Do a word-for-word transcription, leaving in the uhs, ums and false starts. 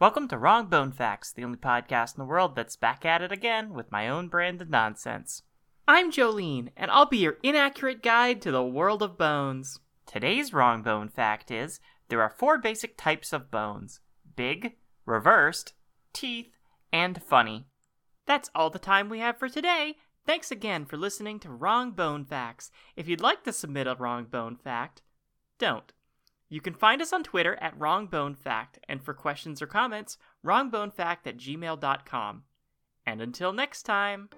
Welcome to Wrong Bone Facts, the only podcast in the world that's back at it again with my own brand of nonsense. I'm Jolene, and I'll be your inaccurate guide to the world of bones. Today's Wrong Bone Fact is there are four basic types of bones: big, reversed, teeth, and funny. That's all the time we have for today. Thanks again for listening to Wrong Bone Facts. If you'd like to submit a wrong bone fact, don't. You can find us on Twitter at Wrong Bone Fact, and for questions or comments, wrong bone fact at gmail dot com. And until next time...